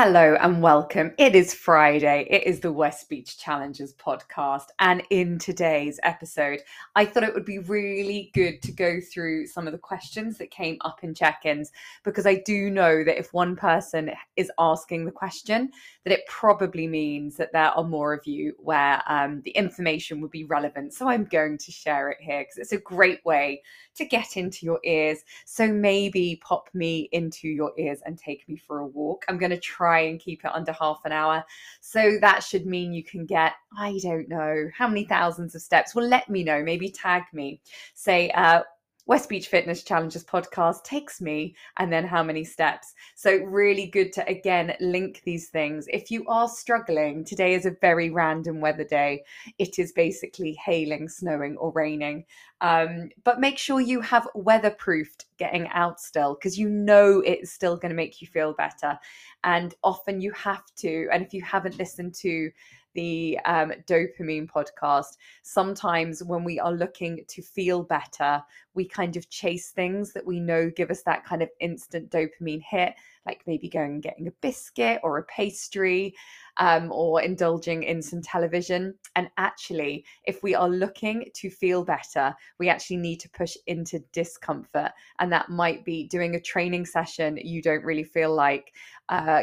Hello and welcome. It is Friday. It is the West Beach Challenges podcast. And in today's episode, I thought it would be really good to go through some of the questions that came up in check-ins, because I do know that if one person is asking the question, that it probably means that there are more of you where the information would be relevant. So I'm going to share it here because it's a great way to get into your ears. So maybe pop me into your ears and take me for a walk. I'm going to try and keep it under half an hour. So that should mean you can get, I don't know, how many thousands of steps. Well, let me know, maybe tag me, say, West Beach Fitness Challenges podcast takes me, and then how many steps. So really good to, again, link these things. If you are struggling, today is a very random weather day. It is basically hailing, snowing or raining. But make sure you have weatherproofed getting out still, because you know it's still going to make you feel better. And often you have to, and if you haven't listened to the dopamine podcast, sometimes when we are looking to feel better, we kind of chase things that we know give us that kind of instant dopamine hit, like maybe going and getting a biscuit or a pastry or indulging in some television. And actually, if we are looking to feel better, we actually need to push into discomfort. And that might be doing a training session you don't really feel like,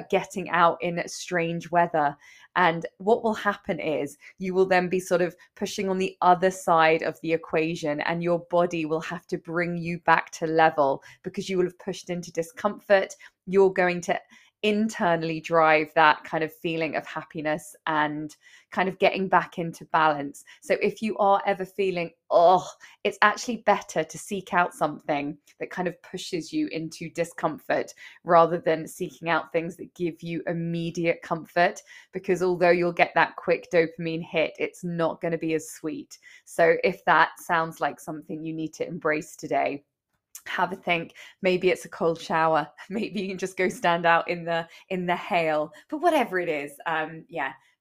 getting out in strange weather. And what will happen is you will then be sort of pushing on the other side of the equation, and your body will have to bring you back to level because you will have pushed into discomfort. You're going to internally drive that kind of feeling of happiness and kind of getting back into balance. So if you are ever feeling, oh, it's actually better to seek out something that kind of pushes you into discomfort rather than seeking out things that give you immediate comfort, because although you'll get that quick dopamine hit, it's not going to be as sweet. So if that sounds like something you need to embrace today, have a think. Maybe it's a cold shower. Maybe you can just go stand out in the hail. But whatever it is,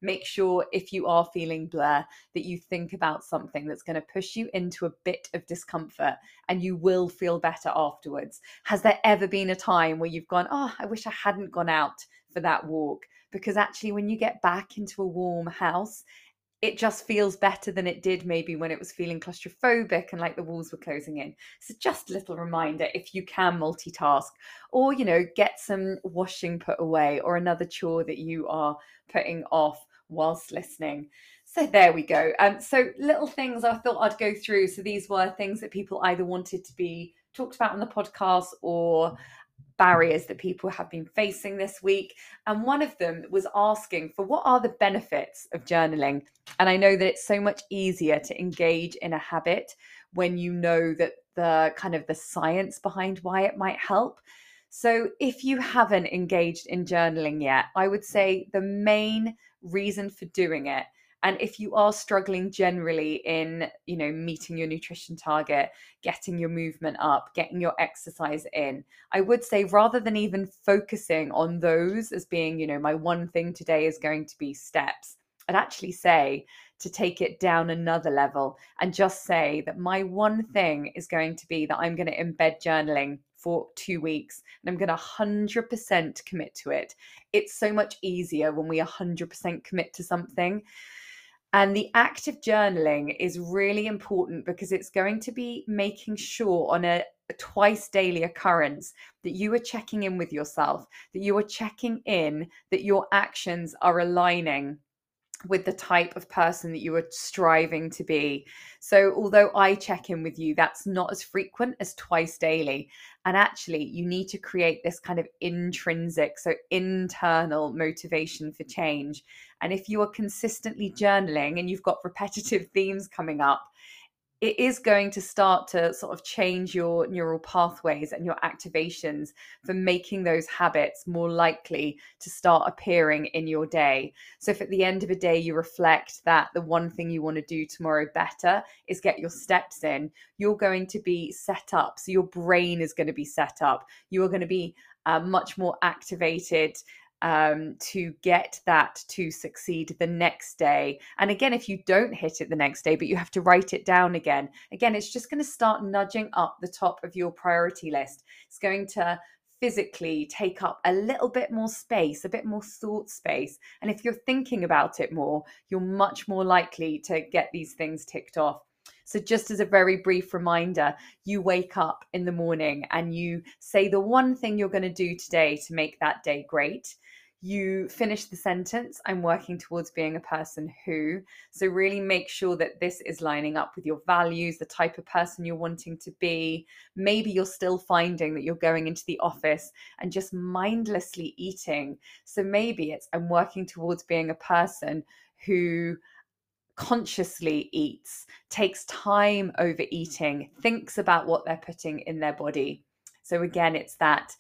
make sure if you are feeling blur that you think about something that's going to push you into a bit of discomfort, and you will feel better afterwards. Has there ever been a time where you've gone, oh, I wish I hadn't gone out for that walk? Because actually when you get back into a warm house, it just feels better than it did maybe when it was feeling claustrophobic and like the walls were closing in. So just a little reminder, if you can multitask, or, you know, get some washing put away or another chore that you are putting off whilst listening. So there we go. So little things I thought I'd go through. So these were things that people either wanted to be talked about on the podcast, or barriers that people have been facing this week. And one of them was asking for what are the benefits of journaling. And I know that it's so much easier to engage in a habit when you know that the kind of the science behind why it might help. So if you haven't engaged in journaling yet, I would say the main reason for doing it, and if you are struggling generally in, you know, meeting your nutrition target, getting your movement up, getting your exercise in, I would say rather than even focusing on those as being, you know, my one thing today is going to be steps, I'd actually say to take it down another level and just say that my one thing is going to be that I'm going to embed journaling for 2 weeks, and I'm going to 100% commit to it. It's so much easier when we 100% commit to something. And the act of journaling is really important because it's going to be making sure on a twice daily occurrence that you are checking in with yourself, that you are checking in that your actions are aligning with the type of person that you are striving to be. So although I check in with you, that's not as frequent as twice daily. And actually you need to create this kind of intrinsic, so internal motivation for change. And if you are consistently journaling and you've got repetitive themes coming up, it is going to start to sort of change your neural pathways and your activations for making those habits more likely to start appearing in your day. So if at the end of a day you reflect that the one thing you want to do tomorrow better is get your steps in, you're going to be set up. So your brain is going to be set up. You are going to be much more activated to get that to succeed the next day. And again, if you don't hit it the next day, but you have to write it down again, it's just going to start nudging up the top of your priority list. It's going to physically take up a little bit more space, a bit more thought space. And if you're thinking about it more, you're much more likely to get these things ticked off. So just as a very brief reminder, you wake up in the morning and you say the one thing you're going to do today to make that day great. You finish the sentence, I'm working towards being a person who. So really make sure that this is lining up with your values, the type of person you're wanting to be. Maybe you're still finding that you're going into the office and just mindlessly eating. So maybe it's I'm working towards being a person who consciously eats, takes time over eating, thinks about what they're putting in their body. So again, it's that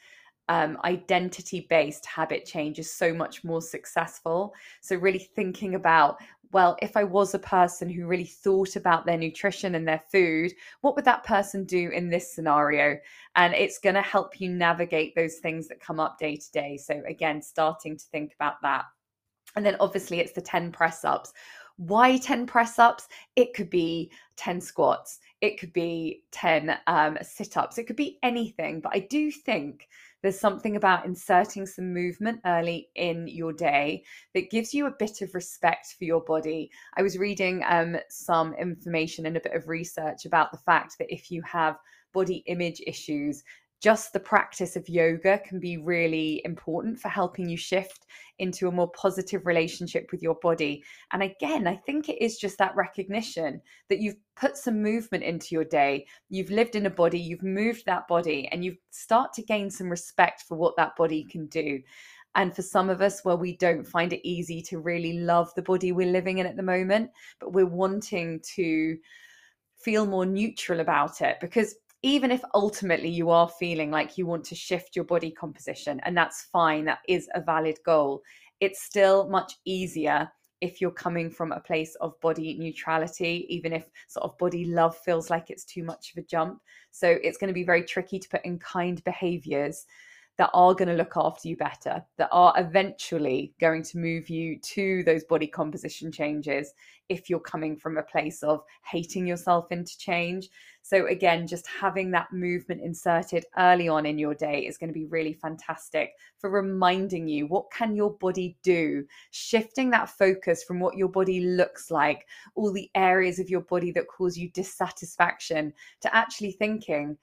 identity-based habit change is so much more successful. So really thinking about, well, if I was a person who really thought about their nutrition and their food, what would that person do in this scenario? And it's going to help you navigate those things that come up day to day. So again, starting to think about that. And then obviously it's the 10 press-ups. Why 10 press-ups? It could be 10 squats. It could be 10 sit-ups. It could be anything. But I do think there's something about inserting some movement early in your day that gives you a bit of respect for your body. I was reading some information and a bit of research about the fact that if you have body image issues, just the practice of yoga can be really important for helping you shift into a more positive relationship with your body. And again, I think it is just that recognition that you've put some movement into your day, you've lived in a body, you've moved that body, and you start to gain some respect for what that body can do. And for some of us, well, we don't find it easy to really love the body we're living in at the moment, but we're wanting to feel more neutral about it, because even if ultimately you are feeling like you want to shift your body composition, and that's fine, that is a valid goal, it's still much easier if you're coming from a place of body neutrality, even if sort of body love feels like it's too much of a jump. So it's going to be very tricky to put in kind behaviors that are going to look after you better, that are eventually going to move you to those body composition changes if you're coming from a place of hating yourself into change. So again, just having that movement inserted early on in your day is going to be really fantastic for reminding you, what can your body do? Shifting that focus from what your body looks like, all the areas of your body that cause you dissatisfaction, to actually thinking,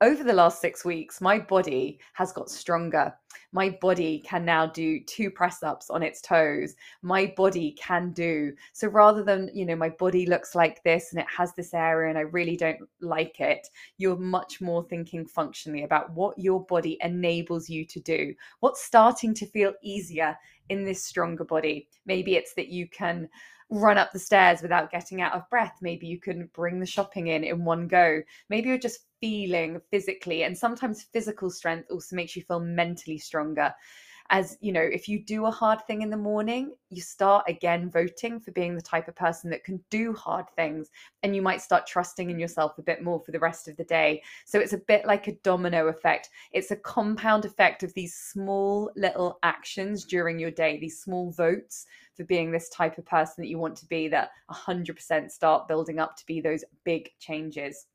over the last 6 weeks, my body has got stronger. My body can now do 2 press-ups on its toes. My body can do. So rather than, you know, my body looks like this and it has this area and I really don't like it, you're much more thinking functionally about what your body enables you to do. What's starting to feel easier in this stronger body? Maybe it's that you can run up the stairs without getting out of breath. Maybe you can bring the shopping in one go. Maybe you're just feeling physically, and sometimes physical strength also makes you feel mentally stronger. As you know, if you do a hard thing in the morning, you start again voting for being the type of person that can do hard things, and you might start trusting in yourself a bit more for the rest of the day. So it's a bit like a domino effect. It's a compound effect of these small little actions during your day, these small votes for being this type of person that you want to be, that 100% start building up to be those big changes.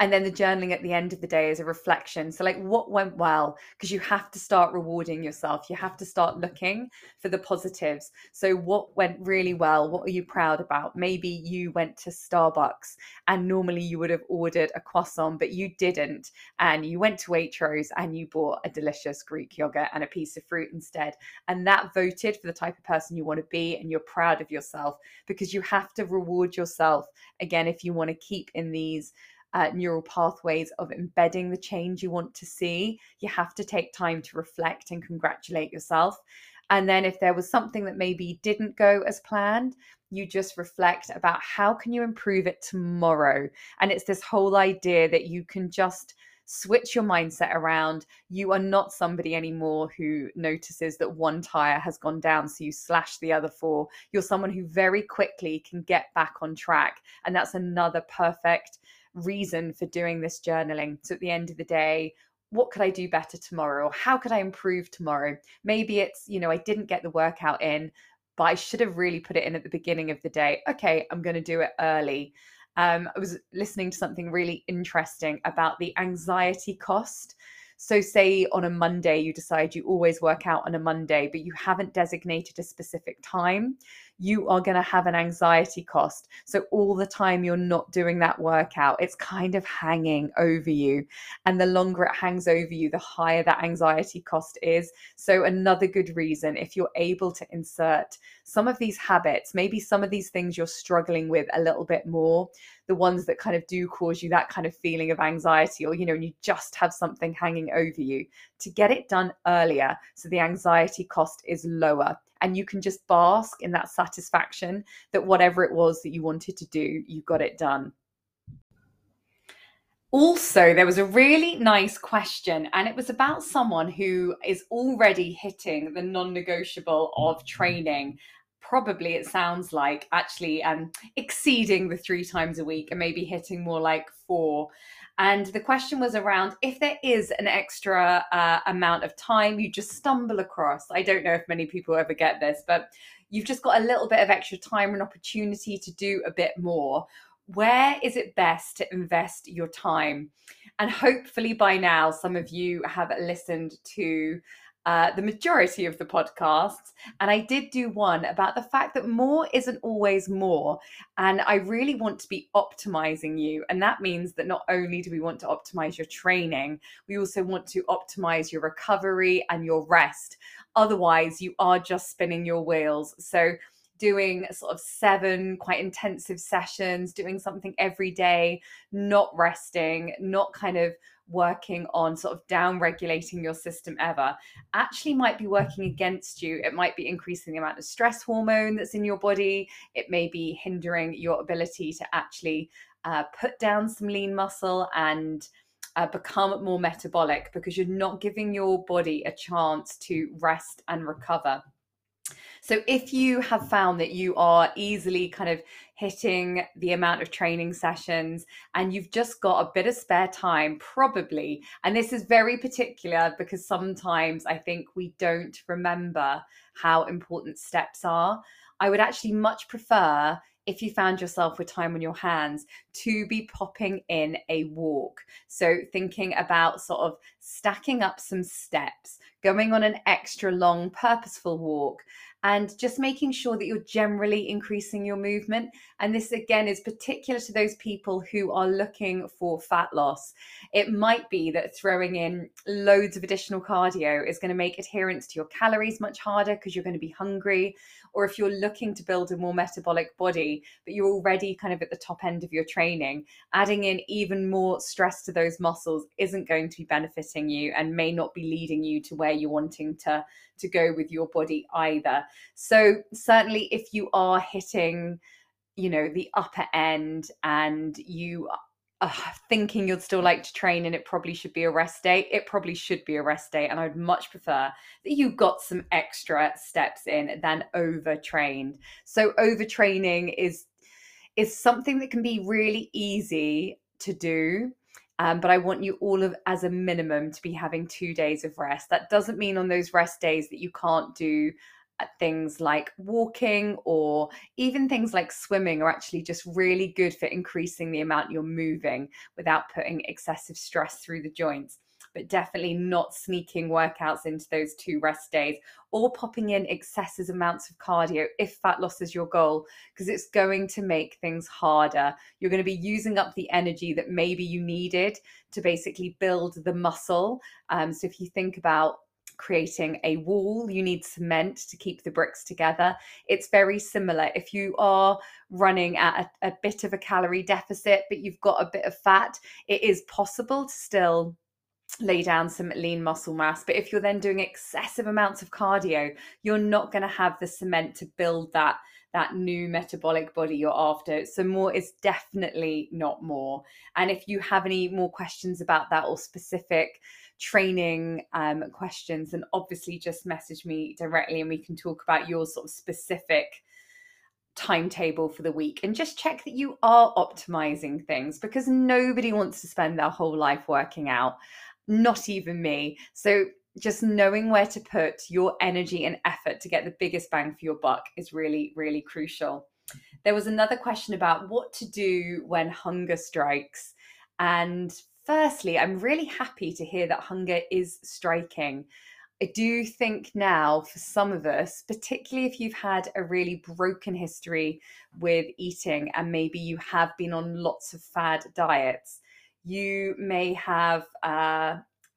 And then the journaling at the end of the day is a reflection. So like, what went well? Because you have to start rewarding yourself. You have to start looking for the positives. So what went really well? What are you proud about? Maybe you went to Starbucks and normally you would have ordered a croissant, but you didn't. And you went to HRO's and you bought a delicious Greek yogurt and a piece of fruit instead. And that voted for the type of person you want to be, and you're proud of yourself, because you have to reward yourself. Again, if you want to keep in these neural pathways of embedding the change you want to see, you have to take time to reflect and congratulate yourself. And then if there was something that maybe didn't go as planned, you just reflect about how can you improve it tomorrow. And it's this whole idea that you can just switch your mindset around. You are not somebody anymore who notices that one tire has gone down, so you slash the other 4. You're someone who very quickly can get back on track. And that's another perfect reason for doing this journaling. So at the end of the day, what could I do better tomorrow? How could I improve tomorrow? Maybe it's, you know, I didn't get the workout in, but I should have really put it in at the beginning of the day. Okay, I'm going to do it early. I was listening to something really interesting about the anxiety cost. So say on a Monday, you decide you always work out on a Monday, but you haven't designated a specific time, you are going to have an anxiety cost. So all the time you're not doing that workout, it's kind of hanging over you. And the longer it hangs over you, the higher that anxiety cost is. So another good reason, if you're able to insert some of these habits, maybe some of these things you're struggling with a little bit more, the ones that kind of do cause you that kind of feeling of anxiety, or, you know, and you just have something hanging over you, to get it done earlier so the anxiety cost is lower. And you can just bask in that satisfaction that whatever it was that you wanted to do, you got it done. Also, there was a really nice question, and it was about someone who is already hitting the non-negotiable of training. Probably, it sounds like, actually exceeding the 3 times a week and maybe hitting more like 4. And the question was around if there is an extra amount of time you just stumble across. I don't know if many people ever get this, but you've just got a little bit of extra time and opportunity to do a bit more. Where is it best to invest your time? And hopefully by now, some of you have listened to the majority of the podcasts, and I did do one about the fact that more isn't always more, and I really want to be optimizing you. And that means that not only do we want to optimize your training, we also want to optimize your recovery and your rest. Otherwise, you are just spinning your wheels. So doing sort of 7 quite intensive sessions, doing something every day, not resting, not kind of working on sort of down regulating your system ever, actually might be working against you. It might be increasing the amount of stress hormone that's in your body. It may be hindering your ability to actually put down some lean muscle and become more metabolic, because you're not giving your body a chance to rest and recover. So if you have found that you are easily kind of hitting the amount of training sessions and you've just got a bit of spare time, probably, and this is very particular because sometimes I think we don't remember how important steps are, I would actually much prefer, if you found yourself with time on your hands, to be popping in a walk. So thinking about sort of stacking up some steps, going on an extra long, purposeful walk, and just making sure that you're generally increasing your movement. And this, again, is particular to those people who are looking for fat loss. It might be that throwing in loads of additional cardio is going to make adherence to your calories much harder because you're going to be hungry. Or if you're looking to build a more metabolic body, but you're already kind of at the top end of your training, adding in even more stress to those muscles isn't going to be benefiting you and may not be leading you to where you're wanting to go with your body either. So certainly if you are hitting, you know, the upper end and you are thinking you'd still like to train and it probably should be a rest day, it probably should be a rest day. And I'd much prefer that you got some extra steps in than overtrained. So overtraining is something that can be really easy to do. But I want you all as a minimum to be having 2 days of rest. That doesn't mean on those rest days that you can't do things like walking, or even things like swimming are actually just really good for increasing the amount you're moving without putting excessive stress through the joints. But definitely not sneaking workouts into those 2 rest days, or popping in excessive amounts of cardio if fat loss is your goal, because it's going to make things harder. You're going to be using up the energy that maybe you needed to basically build the muscle. So if you think about creating a wall, you need cement to keep the bricks together. It's very similar. If you are running at a bit of a calorie deficit, but you've got a bit of fat, it is possible to still lay down some lean muscle mass. But if you're then doing excessive amounts of cardio, you're not going to have the cement to build that new metabolic body you're after. So more is definitely not more. And if you have any more questions about that, or specific training questions, then obviously just message me directly and we can talk about your sort of specific timetable for the week, and just check that you are optimizing things, because nobody wants to spend their whole life working out, not even me. So just knowing where to put your energy and effort to get the biggest bang for your buck is really, really crucial. There was another question about what to do when hunger strikes, and Firstly, I'm really happy to hear that hunger is striking. I do think now for some of us, particularly if you've had a really broken history with eating and maybe you have been on lots of fad diets, you may have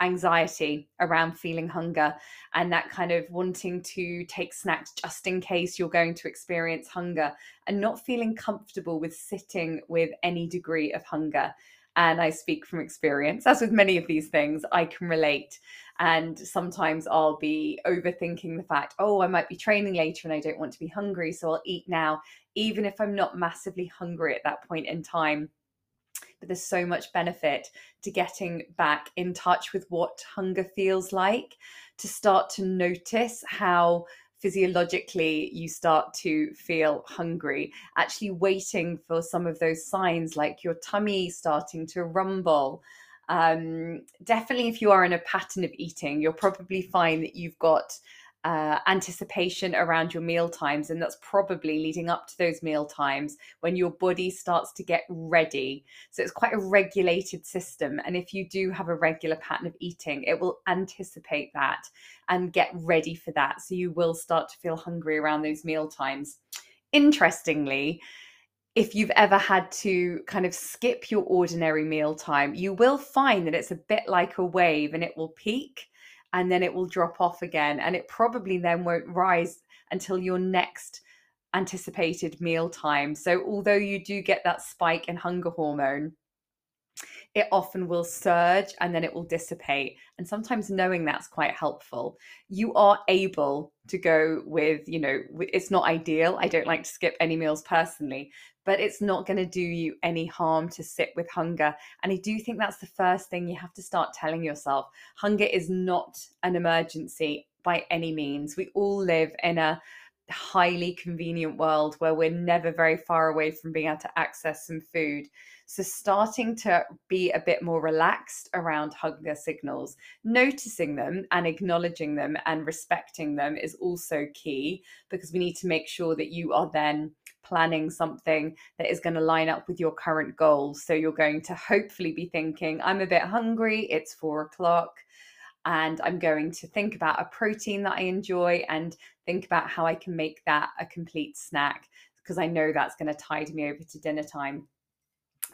anxiety around feeling hunger and that kind of wanting to take snacks just in case you're going to experience hunger and not feeling comfortable with sitting with any degree of hunger. And I speak from experience, as with many of these things, I can relate. And sometimes I'll be overthinking the fact, oh, I might be training later and I don't want to be hungry, so I'll eat now, even if I'm not massively hungry at that point in time. But there's so much benefit to getting back in touch with what hunger feels like, to start to notice how physiologically you start to feel hungry, actually waiting for some of those signs like your tummy starting to rumble. Definitely if you are in a pattern of eating, you'll probably find that you've got anticipation around your meal times, and that's probably leading up to those meal times when your body starts to get ready. So it's quite a regulated system, and if you do have a regular pattern of eating, it will anticipate that and get ready for that, so you will start to feel hungry around those meal times. Interestingly, if you've ever had to kind of skip your ordinary meal time, you will find that it's a bit like a wave, and it will peak and then it will drop off again, and it probably then won't rise until your next anticipated meal time. So although you do get that spike in hunger hormone, it often will surge and then it will dissipate. And sometimes knowing that's quite helpful. You are able to go with, you know, it's not ideal. I don't like to skip any meals personally, but it's not going to do you any harm to sit with hunger. And I do think that's the first thing you have to start telling yourself. Hunger is not an emergency by any means. We all live in a highly convenient world where we're never very far away from being able to access some food. So starting to be a bit more relaxed around hunger signals, noticing them and acknowledging them and respecting them is also key, because we need to make sure that you are then planning something that is going to line up with your current goals. So you're going to hopefully be thinking, I'm a bit hungry, it's 4 o'clock. And I'm going to think about a protein that I enjoy and think about how I can make that a complete snack, because I know that's going to tide me over to dinner time.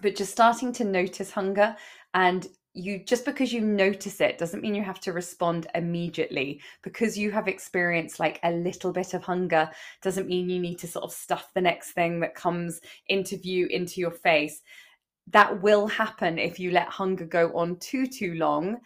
But just starting to notice hunger, and you just because you notice it doesn't mean you have to respond immediately. Because you have experienced like a little bit of hunger doesn't mean you need to sort of stuff the next thing that comes into view into your face. That will happen if you let hunger go on too long.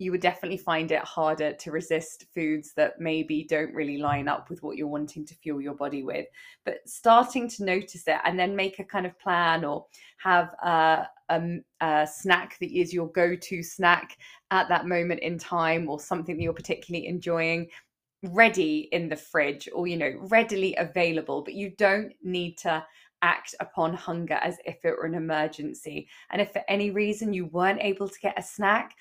You would definitely find it harder to resist foods that maybe don't really line up with what you're wanting to fuel your body with. But starting to notice it and then make a kind of plan, or have a snack that is your go-to snack at that moment in time, or something that you're particularly enjoying ready in the fridge, or, you know, readily available. But you don't need to act upon hunger as if it were an emergency. And if for any reason you weren't able to get a snack,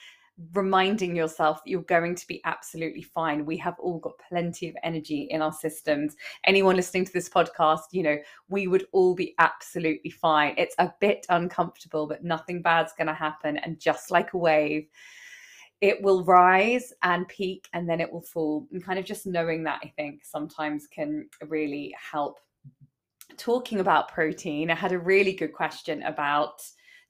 reminding yourself that you're going to be absolutely fine. We have all got plenty of energy in our systems. Anyone listening to this podcast, you know, we would all be absolutely fine. It's a bit uncomfortable, but nothing bad's going to happen. And just like a wave, it will rise and peak and then it will fall. And kind of just knowing that, I think, sometimes can really help. Talking about protein, I had a really good question about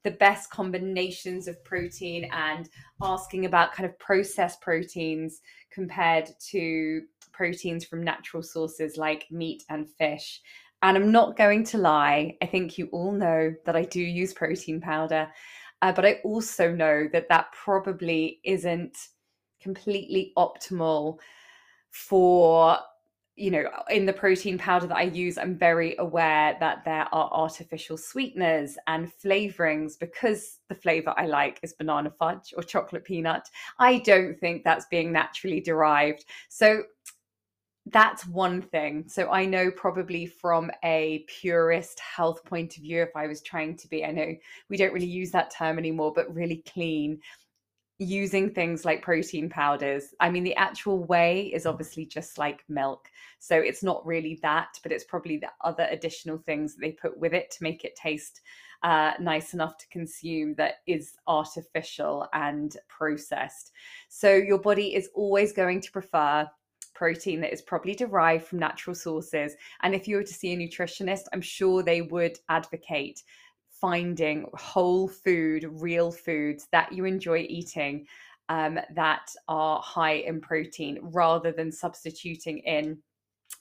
the best combinations of protein, and asking about kind of processed proteins compared to proteins from natural sources like meat and fish. And I'm not going to lie, I think you all know that I do use protein powder, but I also know that that probably isn't completely optimal for, you know, in the protein powder that I use, I'm very aware that there are artificial sweeteners and flavorings, because the flavor I like is banana fudge or chocolate peanut. I don't think that's being naturally derived. So that's one thing. So I know probably from a purist health point of view, if I was trying to be, I know we don't really use that term anymore, but really clean, using things like protein powders. I mean, the actual whey is obviously just like milk, so it's not really that, but it's probably the other additional things that they put with it to make it taste nice enough to consume that is artificial and processed. So your body is always going to prefer protein that is probably derived from natural sources. And if you were to see a nutritionist, I'm sure they would advocate finding whole food, real foods that you enjoy eating, that are high in protein, rather than substituting in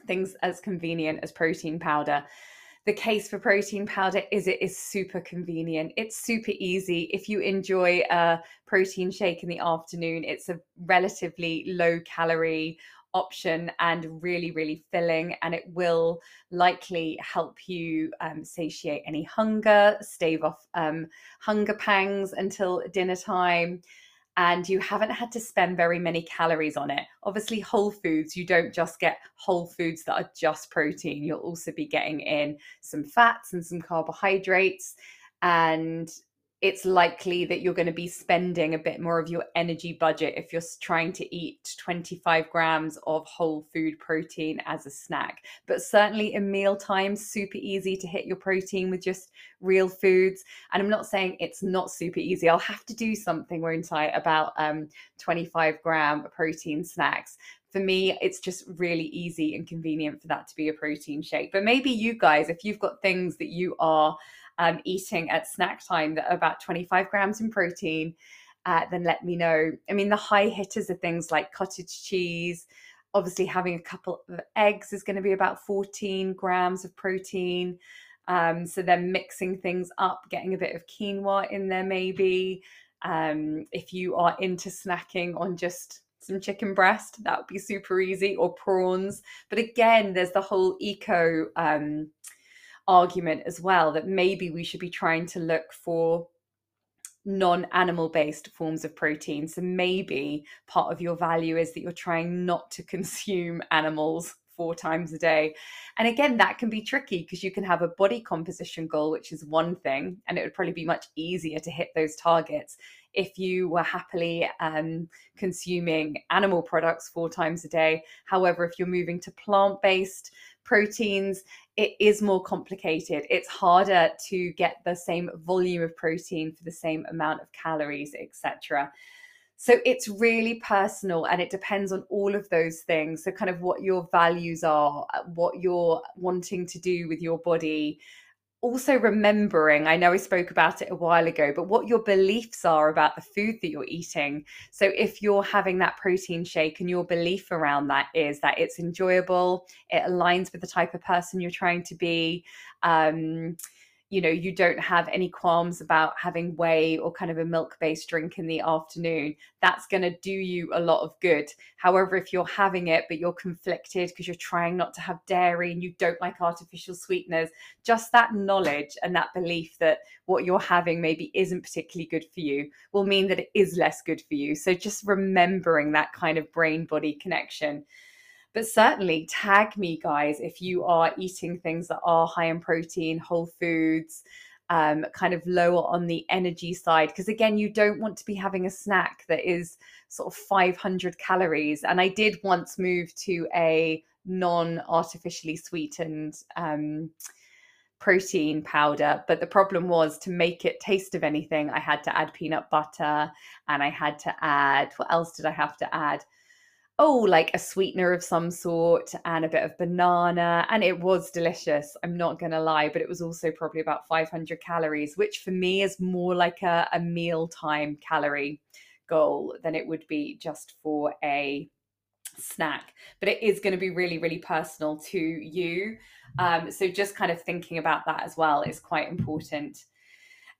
things as convenient as protein powder. The case for protein powder is it is super convenient. It's super easy. If you enjoy a protein shake in the afternoon, it's a relatively low calorie option and really, really filling, and it will likely help you satiate any hunger, stave off hunger pangs until dinner time. And you haven't had to spend very many calories on it. Obviously, whole foods, you don't just get whole foods that are just protein. You'll also be getting in some fats and some carbohydrates. And it's likely that you're going to be spending a bit more of your energy budget if you're trying to eat 25 grams of whole food protein as a snack. But certainly in mealtime, super easy to hit your protein with just real foods. And I'm not saying it's not super easy. I'll have to do something, won't I, about 25 gram protein snacks. For me, it's just really easy and convenient for that to be a protein shake. But maybe you guys, if you've got things that you are eating at snack time that are about 25 grams in protein, then let me know. I mean, the high hitters are things like cottage cheese. Obviously, having a couple of eggs is going to be about 14 grams of protein. So they're mixing things up, getting a bit of quinoa in there maybe. If you are into snacking on just some chicken breast, that would be super easy, or prawns. But again, there's the whole eco argument as well, that maybe we should be trying to look for non-animal based forms of protein. So maybe part of your value is that you're trying not to consume animals 4 times a day. And again, that can be tricky because you can have a body composition goal, which is one thing, and it would probably be much easier to hit those targets if you were happily consuming animal products 4 times a day. However, if you're moving to plant-based proteins, it is more complicated. It's harder to get the same volume of protein for the same amount of calories, etc. So it's really personal, and it depends on all of those things. So kind of what your values are, what you're wanting to do with your body. Also remembering, I know I spoke about it a while ago, but what your beliefs are about the food that you're eating. So if you're having that protein shake and your belief around that is that it's enjoyable, it aligns with the type of person you're trying to be, you know, you don't have any qualms about having whey or kind of a milk-based drink in the afternoon, that's going to do you a lot of good. However, if you're having it, but you're conflicted because you're trying not to have dairy and you don't like artificial sweeteners, just that knowledge and that belief that what you're having maybe isn't particularly good for you will mean that it is less good for you. So just remembering that kind of brain-body connection. But certainly tag me, guys, if you are eating things that are high in protein, whole foods, kind of lower on the energy side. Because again, you don't want to be having a snack that is sort of 500 calories. And I did once move to a non-artificially sweetened protein powder, but the problem was, to make it taste of anything, I had to add peanut butter, and I had to add, what else did I have to add? Oh, like a sweetener of some sort and a bit of banana. And it was delicious, I'm not going to lie, but it was also probably about 500 calories, which for me is more like a mealtime calorie goal than it would be just for a snack. But it is going to be really, really personal to you. So just kind of thinking about that as well is quite important.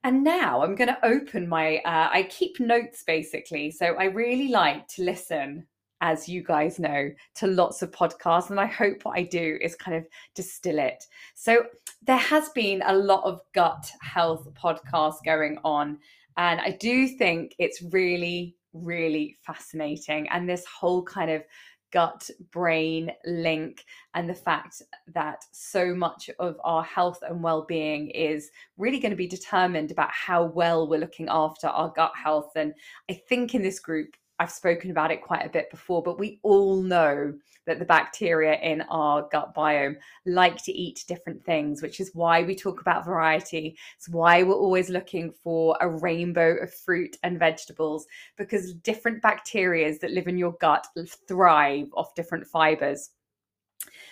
And now I'm going to open my, I keep notes basically. So I really like to listen, as you guys know, to lots of podcasts, and I hope what I do is kind of distill it. So there has been a lot of gut health podcasts going on, and I do think it's really, really fascinating. And this whole kind of gut brain link, and the fact that so much of our health and well-being is really going to be determined about how well we're looking after our gut health. And I think in this group, I've spoken about it quite a bit before, but we all know that the bacteria in our gut biome like to eat different things, which is why we talk about variety. It's why we're always looking for a rainbow of fruit and vegetables, because different bacteria that live in your gut thrive off different fibers.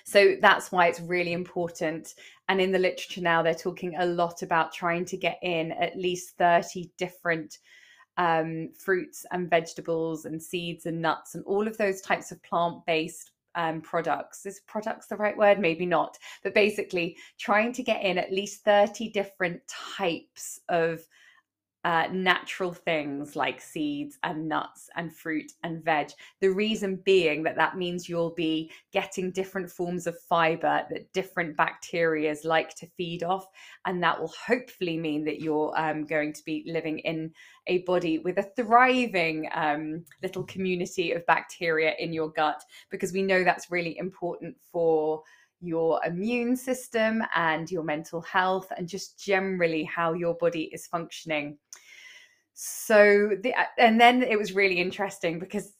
So that's why it's really important. And in the literature now, they're talking a lot about trying to get in at least 30 different fruits and vegetables and seeds and nuts and all of those types of plant-based products. Is products the right word? Maybe not. But basically trying to get in at least 30 different types of natural things like seeds and nuts and fruit and veg. The reason being that that means you'll be getting different forms of fiber that different bacteria like to feed off, and that will hopefully mean that you're going to be living in a body with a thriving little community of bacteria in your gut, because we know that's really important for your immune system and your mental health and just generally how your body is functioning. So and then it was really interesting because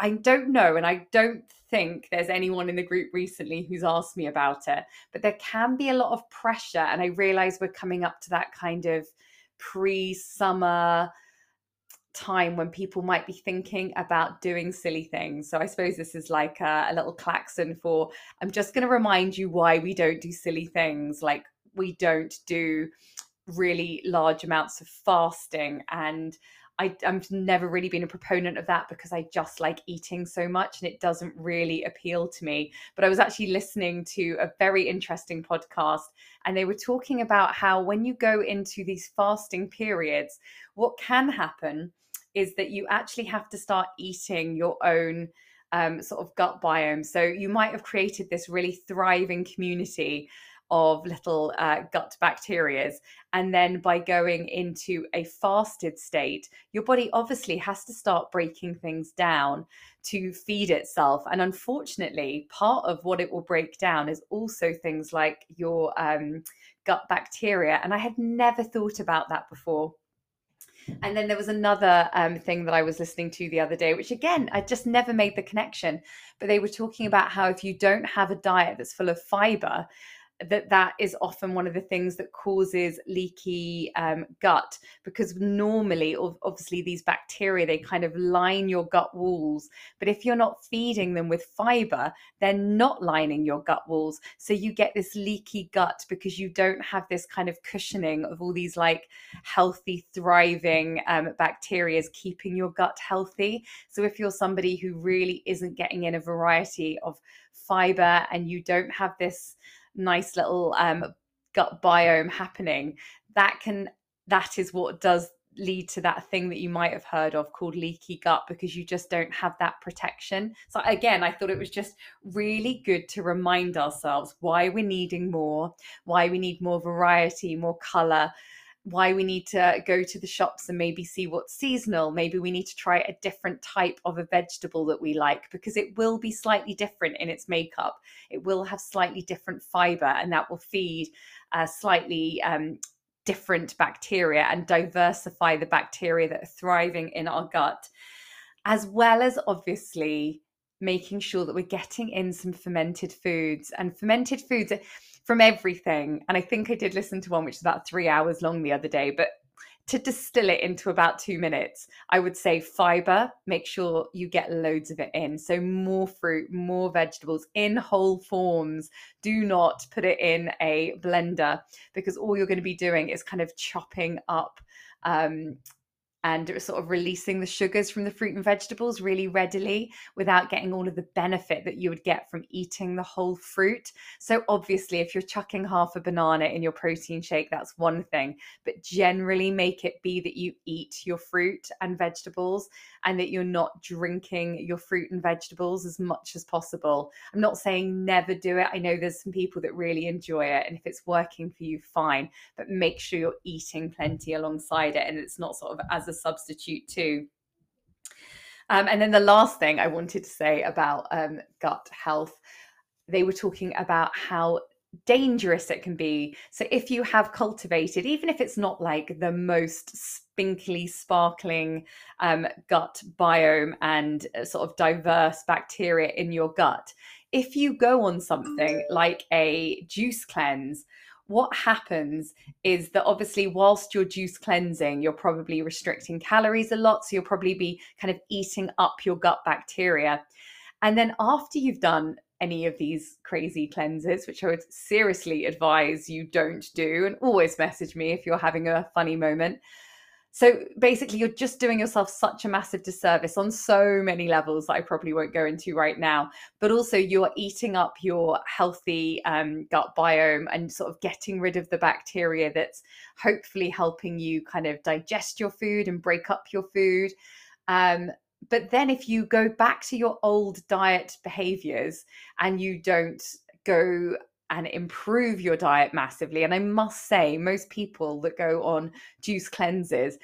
I don't know, and I don't think there's anyone in the group recently who's asked me about it, but there can be a lot of pressure, and I realize we're coming up to that kind of pre-summer time when people might be thinking about doing silly things. So I suppose this is like a little klaxon for, I'm just going to remind you why we don't do silly things. Like, we don't do really large amounts of fasting, and I've never really been a proponent of that because I just like eating so much and it doesn't really appeal to me. But I was actually listening to a very interesting podcast, and they were talking about how when you go into these fasting periods, what can happen is that you actually have to start eating your own sort of gut biome. So you might have created this really thriving community of little gut bacteria, and then by going into a fasted state, your body obviously has to start breaking things down to feed itself. And unfortunately, part of what it will break down is also things like your gut bacteria, and I had never thought about that before. And then there was another thing that I was listening to the other day, which again, I just never made the connection, but they were talking about how if you don't have a diet that's full of fiber, that is often one of the things that causes leaky gut, because normally, obviously, these bacteria, they kind of line your gut walls, but if you're not feeding them with fiber, they're not lining your gut walls, so you get this leaky gut because you don't have this kind of cushioning of all these like healthy, thriving bacteria keeping your gut healthy. So if you're somebody who really isn't getting in a variety of fiber and you don't have this nice little gut biome happening, that is what does lead to that thing that you might have heard of called leaky gut, because you just don't have that protection. So again, I thought it was just really good to remind ourselves why we're needing more, why we need more variety, more color, why we need to go to the shops and maybe see what's seasonal. Maybe we need to try a different type of a vegetable that we like, because it will be slightly different in its makeup. It will have slightly different fiber, and that will feed slightly different bacteria and diversify the bacteria that are thriving in our gut, as well as obviously making sure that we're getting in some fermented foods. And fermented foods from everything. And I think I did listen to one which is about 3 hours long the other day, but to distill it into about 2 minutes, I would say fiber, make sure you get loads of it in. So more fruit, more vegetables in whole forms. Do not put it in a blender, because all you're going to be doing is kind of chopping up and sort of releasing the sugars from the fruit and vegetables really readily without getting all of the benefit that you would get from eating the whole fruit. So obviously, if you're chucking half a banana in your protein shake, that's one thing, but generally make it be that you eat your fruit and vegetables and that you're not drinking your fruit and vegetables as much as possible. I'm not saying never do it. I know there's some people that really enjoy it, and if it's working for you, fine, but make sure you're eating plenty alongside it and it's not sort of as a substitute too. And then the last thing I wanted to say about gut health, they were talking about how dangerous it can be. So if you have cultivated, even if it's not like the most spinkly, sparkling gut biome and sort of diverse bacteria in your gut, if you go on something like a juice cleanse, what happens is that obviously whilst you're juice cleansing, you're probably restricting calories a lot. So you'll probably be kind of eating up your gut bacteria. And then after you've done any of these crazy cleanses, which I would seriously advise you don't do, and always message me if you're having a funny moment. So basically you're just doing yourself such a massive disservice on so many levels that I probably won't go into right now, but also you're eating up your healthy gut biome and sort of getting rid of the bacteria that's hopefully helping you kind of digest your food and break up your food. But then if you go back to your old diet behaviors and you don't go and improve your diet massively, and I must say most people that go on juice cleanses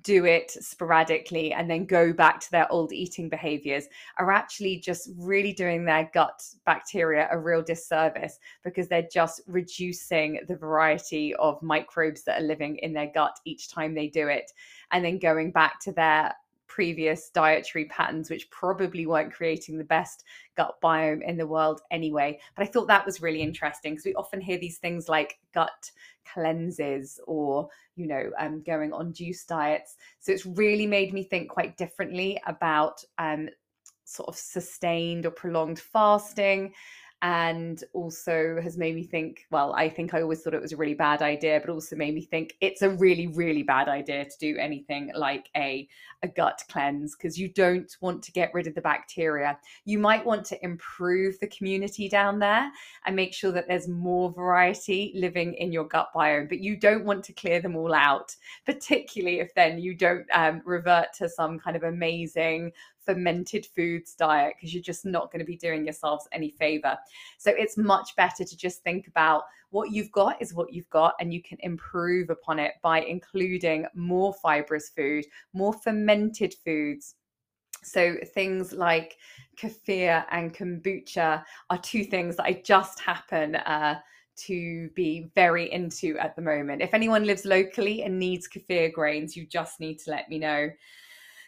do it sporadically and then go back to their old eating behaviors, are actually just really doing their gut bacteria a real disservice, because they're just reducing the variety of microbes that are living in their gut each time they do it, and then going back to their previous dietary patterns, which probably weren't creating the best gut biome in the world anyway. But I thought that was really interesting, because we often hear these things like gut cleanses or, you know, going on juice diets. So it's really made me think quite differently about sort of sustained or prolonged fasting, and also has made me think, well, I think I always thought it was a really bad idea, but also made me think it's a really, really bad idea to do anything like a gut cleanse, because you don't want to get rid of the bacteria. You might want to improve the community down there and make sure that there's more variety living in your gut biome, but you don't want to clear them all out, particularly if then you don't revert to some kind of amazing fermented foods diet, because you're just not going to be doing yourselves any favor. So it's much better to just think about what you've got is what you've got, and you can improve upon it by including more fibrous food, more fermented foods. So things like kefir and kombucha are two things that I just happen to be very into at the moment. If anyone lives locally and needs kefir grains, you just need to let me know,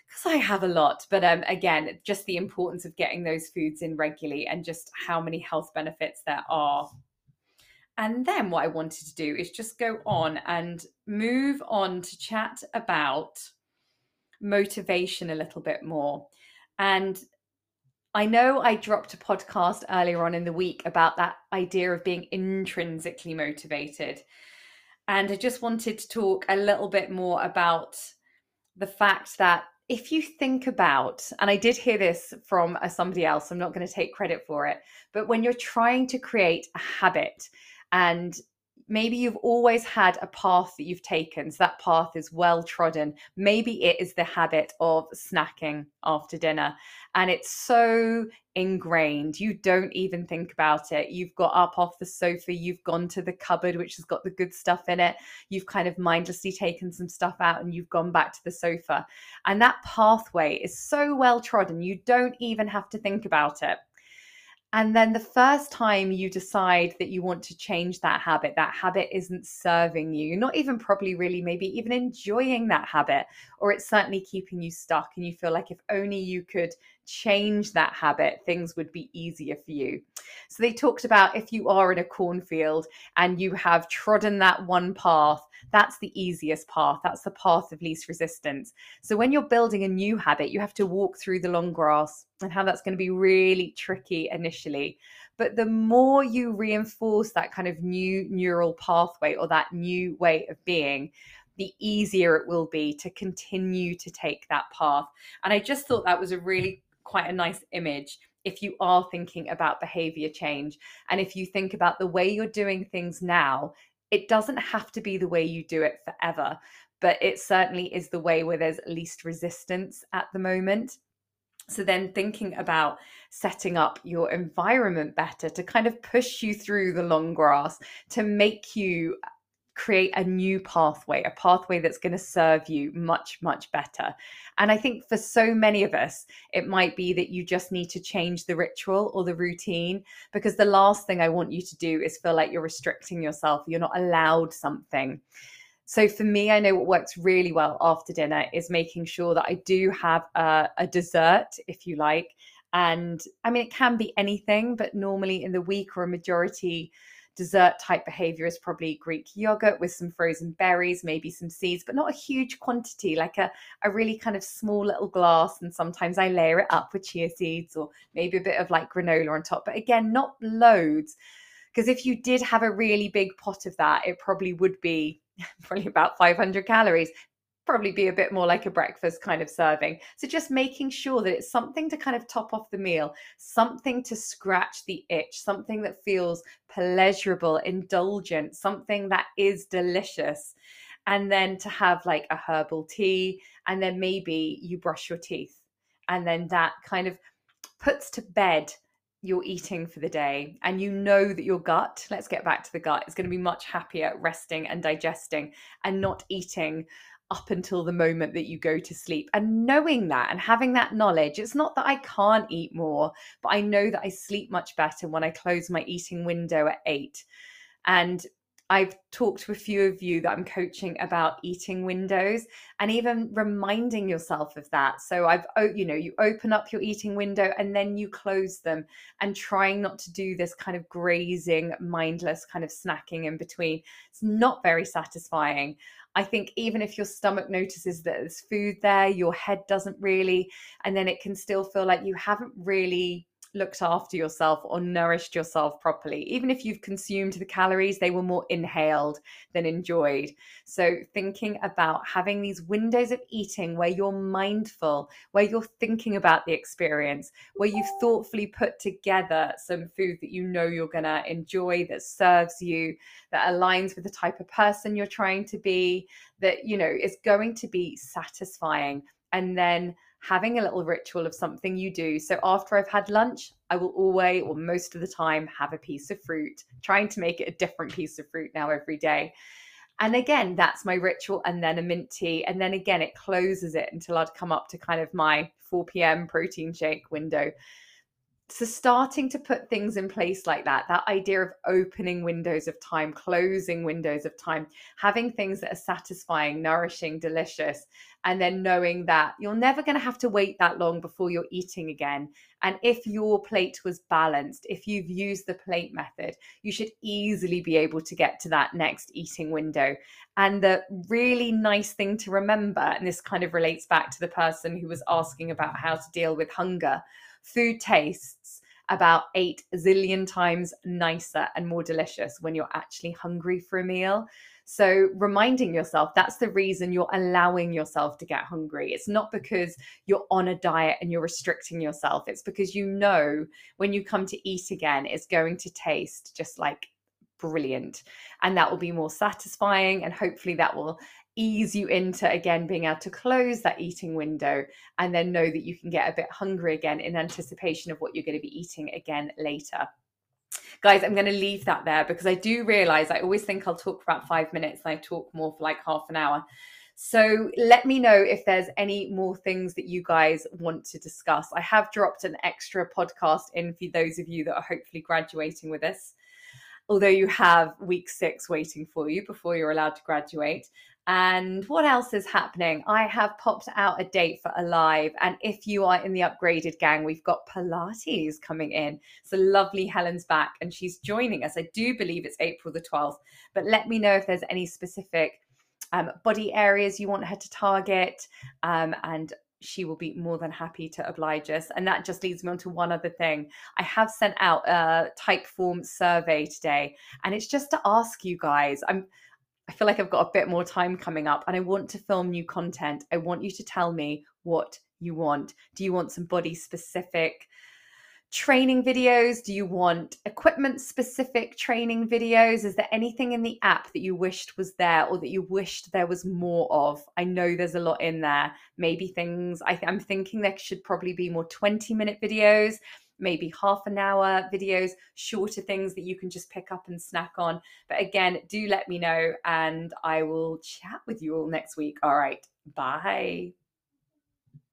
because I have a lot. But again, just the importance of getting those foods in regularly and just how many health benefits there are. And then what I wanted to do is just go on and move on to chat about motivation a little bit more. And I know I dropped a podcast earlier on in the week about that idea of being intrinsically motivated. And I just wanted to talk a little bit more about the fact that if you think about, and I did hear this from somebody else, I'm not going to take credit for it, but when you're trying to create a habit, and maybe you've always had a path that you've taken, so that path is well trodden, maybe it is the habit of snacking after dinner, and it's so ingrained, you don't even think about it. You've got up off the sofa, you've gone to the cupboard, which has got the good stuff in it. You've kind of mindlessly taken some stuff out and you've gone back to the sofa. And that pathway is so well trodden, you don't even have to think about it. And then the first time you decide that you want to change that habit isn't serving you. You're not even probably really maybe even enjoying that habit, or it's certainly keeping you stuck. And you feel like if only you could change that habit, things would be easier for you. So they talked about if you are in a cornfield and you have trodden that one path, that's the easiest path. That's the path of least resistance. So when you're building a new habit, you have to walk through the long grass, and how that's going to be really tricky initially. But the more you reinforce that kind of new neural pathway or that new way of being, the easier it will be to continue to take that path. And I just thought that was a really quite a nice image if you are thinking about behavior change. And if you think about the way you're doing things now, it doesn't have to be the way you do it forever, but it certainly is the way where there's least resistance at the moment. So then thinking about setting up your environment better to kind of push you through the long grass, to make you create a new pathway, a pathway that's going to serve you much, much better. And I think for so many of us, it might be that you just need to change the ritual or the routine, because the last thing I want you to do is feel like you're restricting yourself, you're not allowed something. So for me, I know what works really well after dinner is making sure that I do have a dessert, if you like. And I mean, it can be anything, but normally in the week or a majority dessert type behavior is probably Greek yogurt with some frozen berries, maybe some seeds, but not a huge quantity, like a really kind of small little glass. And sometimes I layer it up with chia seeds or maybe a bit of like granola on top, but again, not loads. Because if you did have a really big pot of that, it probably would be probably about 500 calories, probably be a bit more like a breakfast kind of serving. So just making sure that it's something to kind of top off the meal, something to scratch the itch, something that feels pleasurable, indulgent, something that is delicious. And then to have like a herbal tea, and then maybe you brush your teeth, and then that kind of puts to bed you're eating for the day. And you know that your gut, let's get back to the gut, is going to be much happier resting and digesting and not eating up until the moment that you go to sleep. And knowing that and having that knowledge, it's not that I can't eat more, but I know that I sleep much better when I close my eating window at 8. And I've talked to a few of you that I'm coaching about eating windows and even reminding yourself of that. So you open up your eating window and then you close them, and trying not to do this kind of grazing, mindless kind of snacking in between. It's not very satisfying. I think even if your stomach notices that there's food there, your head doesn't really, and then it can still feel like you haven't really looked after yourself or nourished yourself properly. Even if you've consumed the calories, they were more inhaled than enjoyed. So thinking about having these windows of eating where you're mindful, where you're thinking about the experience, where you've thoughtfully put together some food that you know you're gonna enjoy, that serves you, that aligns with the type of person you're trying to be, that you know is going to be satisfying. And then having a little ritual of something you do. So after I've had lunch, I will always, or most of the time, have a piece of fruit, trying to make it a different piece of fruit now every day. And again, that's my ritual, and then a mint tea. And then again, it closes it until I'd come up to kind of my 4 p.m. protein shake window. So starting to put things in place like that, that idea of opening windows of time, closing windows of time, having things that are satisfying, nourishing, delicious, and then knowing that you're never going to have to wait that long before you're eating again. And if your plate was balanced, if you've used the plate method, you should easily be able to get to that next eating window. And the really nice thing to remember, and this kind of relates back to the person who was asking about how to deal with hunger, food tastes about 8 zillion times nicer and more delicious when you're actually hungry for a meal. So reminding yourself that's the reason you're allowing yourself to get hungry. It's not because you're on a diet and you're restricting yourself. It's because you know when you come to eat again, it's going to taste just like brilliant. And that will be more satisfying, and hopefully that will ease you into again being able to close that eating window and then know that you can get a bit hungry again in anticipation of what you're going to be eating again later. Guys, I'm going to leave that there because I do realize I always think I'll talk for about 5 minutes and I talk more for like half an hour. So let me know if there's any more things that you guys want to discuss. I have dropped an extra podcast in for those of you that are hopefully graduating with us, although you have week 6 waiting for you before you're allowed to graduate. And what else is happening? I have popped out a date for Alive. And if you are in the upgraded gang, we've got Pilates coming in. So lovely Helen's back and she's joining us. I do believe it's April the 12th, but let me know if there's any specific body areas you want her to target, and she will be more than happy to oblige us. And that just leads me on to one other thing. I have sent out a type form survey today, and it's just to ask you guys, I feel like I've got a bit more time coming up and I want to film new content. I want you to tell me what you want. Do you want some body specific training videos? Do you want equipment specific training videos? Is there anything in the app that you wished was there or that you wished there was more of? I know there's a lot in there. Maybe things, I'm thinking there should probably be more 20-minute videos. maybe half an hour videos, shorter things that you can just pick up and snack on. But again, do let me know and I will chat with you all next week. All right, bye.